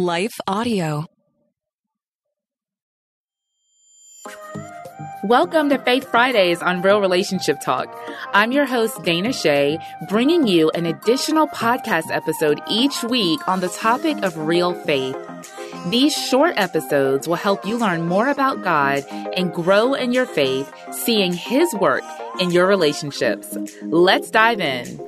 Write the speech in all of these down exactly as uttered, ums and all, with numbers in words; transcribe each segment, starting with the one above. Life Audio. Welcome to Faith Fridays on Real Relationship Talk. I'm your host, Dana Shay, bringing you an additional podcast episode each week on the topic of real faith. These short episodes will help you learn more about God and grow in your faith, seeing His work in your relationships. Let's dive in.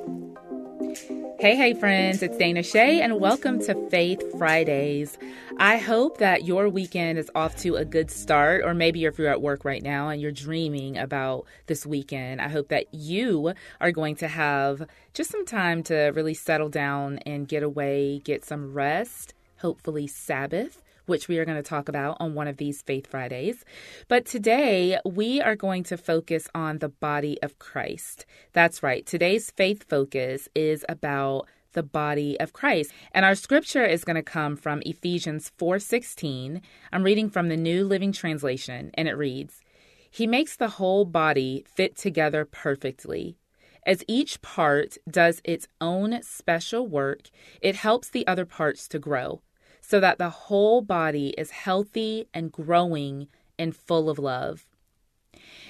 Hey, hey, friends, it's Dana Shay, and welcome to Faith Fridays. I hope that your weekend is off to a good start, or maybe if you're at work right now and you're dreaming about this weekend, I hope that you are going to have just some time to really settle down and get away, get some rest, hopefully Sabbath, which we are going to talk about on one of these Faith Fridays. But today, we are going to focus on the body of Christ. That's right. Today's faith focus is about the body of Christ. And our scripture is going to come from Ephesians four sixteen. I'm reading from the New Living Translation, and it reads, "He makes the whole body fit together perfectly. As each part does its own special work, it helps the other parts to grow, so that the whole body is healthy and growing and full of love."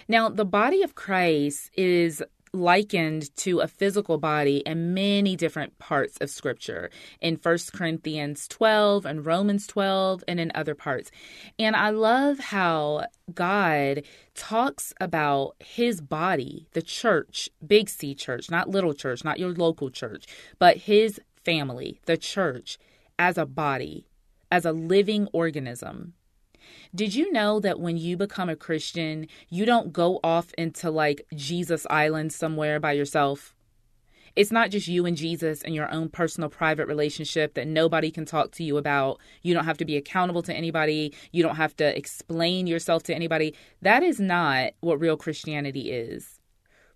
Now, the body of Christ is likened to a physical body in many different parts of Scripture, in First Corinthians twelve and Romans twelve and in other parts. And I love how God talks about His body, the church, big C church, not little church, not your local church, but His family, the church, as a body, as a living organism. Did you know that when you become a Christian, you don't go off into like Jesus Island somewhere by yourself? It's not just you and Jesus and your own personal private relationship that nobody can talk to you about. You don't have to be accountable to anybody. You don't have to explain yourself to anybody. That is not what real Christianity is.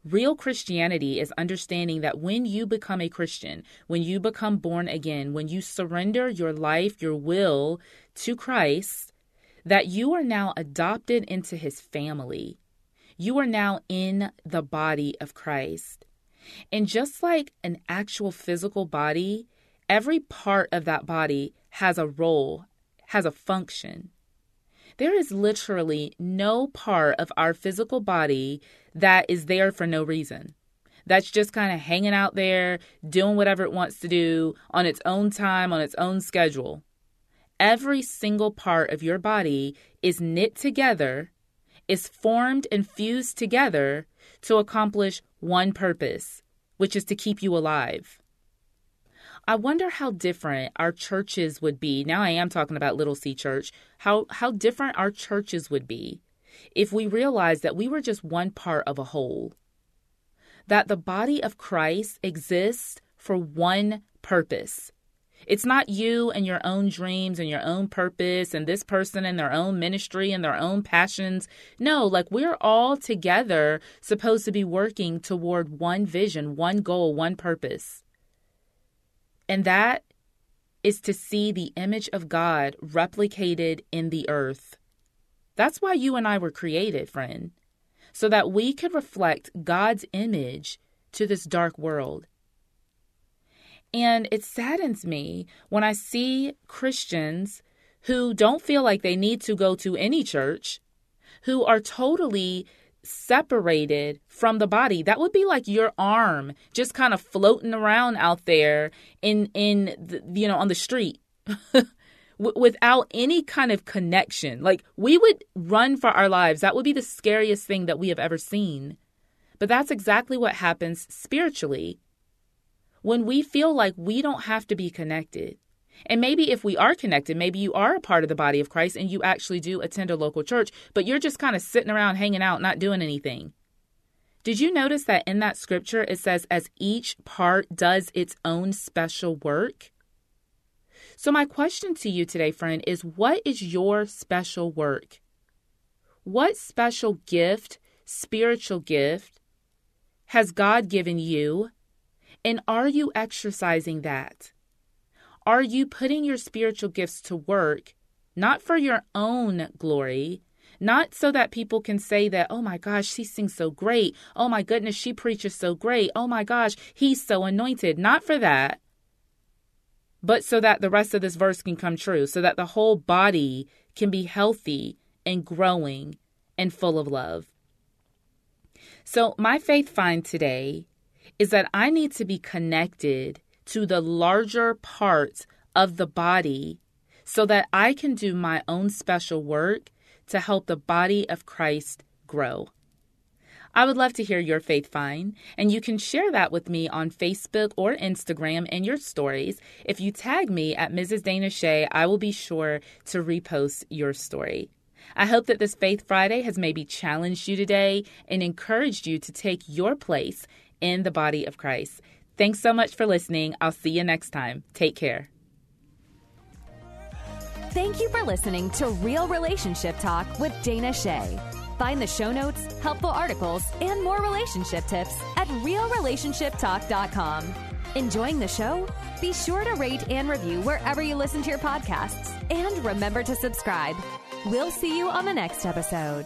Real Christianity is understanding that when you become a Christian, when you become born again, when you surrender your life, your will to Christ, that you are now adopted into His family. You are now in the body of Christ. And just like an actual physical body, every part of that body has a role, has a function. There is literally no part of our physical body that is there for no reason. That's just kind of hanging out there, doing whatever it wants to do on its own time, on its own schedule. Every single part of your body is knit together, is formed and fused together to accomplish one purpose, which is to keep you alive. I wonder how different our churches would be. Now I am talking about Little C Church. How how different our churches would be if we realized that we were just one part of a whole. That the body of Christ exists for one purpose. It's not you and your own dreams and your own purpose and this person and their own ministry and their own passions. No, like we're all together supposed to be working toward one vision, one goal, one purpose. And that is to see the image of God replicated in the earth. That's why you and I were created, friend, so that we could reflect God's image to this dark world. And it saddens me when I see Christians who don't feel like they need to go to any church, who are totally separated from the body. That would be like your arm just kind of floating around out there in, in the, you know, on the street without any kind of connection. Like we would run for our lives. That would be the scariest thing that we have ever seen. But that's exactly what happens spiritually when we feel like we don't have to be connected. And maybe if we are connected, maybe you are a part of the body of Christ and you actually do attend a local church, but you're just kind of sitting around hanging out, not doing anything. Did you notice that in that scripture, it says, as each part does its own special work? So my question to you today, friend, is what is your special work? What special gift, spiritual gift, has God given you? And are you exercising that? Are you putting your spiritual gifts to work, not for your own glory, not so that people can say that, oh my gosh, she sings so great. Oh my goodness, she preaches so great. Oh my gosh, he's so anointed. Not for that, but so that the rest of this verse can come true, so that the whole body can be healthy and growing and full of love. So my faith find today is that I need to be connected to the larger parts of the body so that I can do my own special work to help the body of Christ grow. I would love to hear your faith find, and you can share that with me on Facebook or Instagram in your stories. If you tag me at Missus Dana Shay, I will be sure to repost your story. I hope that this Faith Friday has maybe challenged you today and encouraged you to take your place in the body of Christ. Thanks so much for listening. I'll see you next time. Take care. Thank you for listening to Real Relationship Talk with Dana Shay. Find the show notes, helpful articles, and more relationship tips at real relationship talk dot com. Enjoying the show? Be sure to rate and review wherever you listen to your podcasts, and remember to subscribe. We'll see you on the next episode.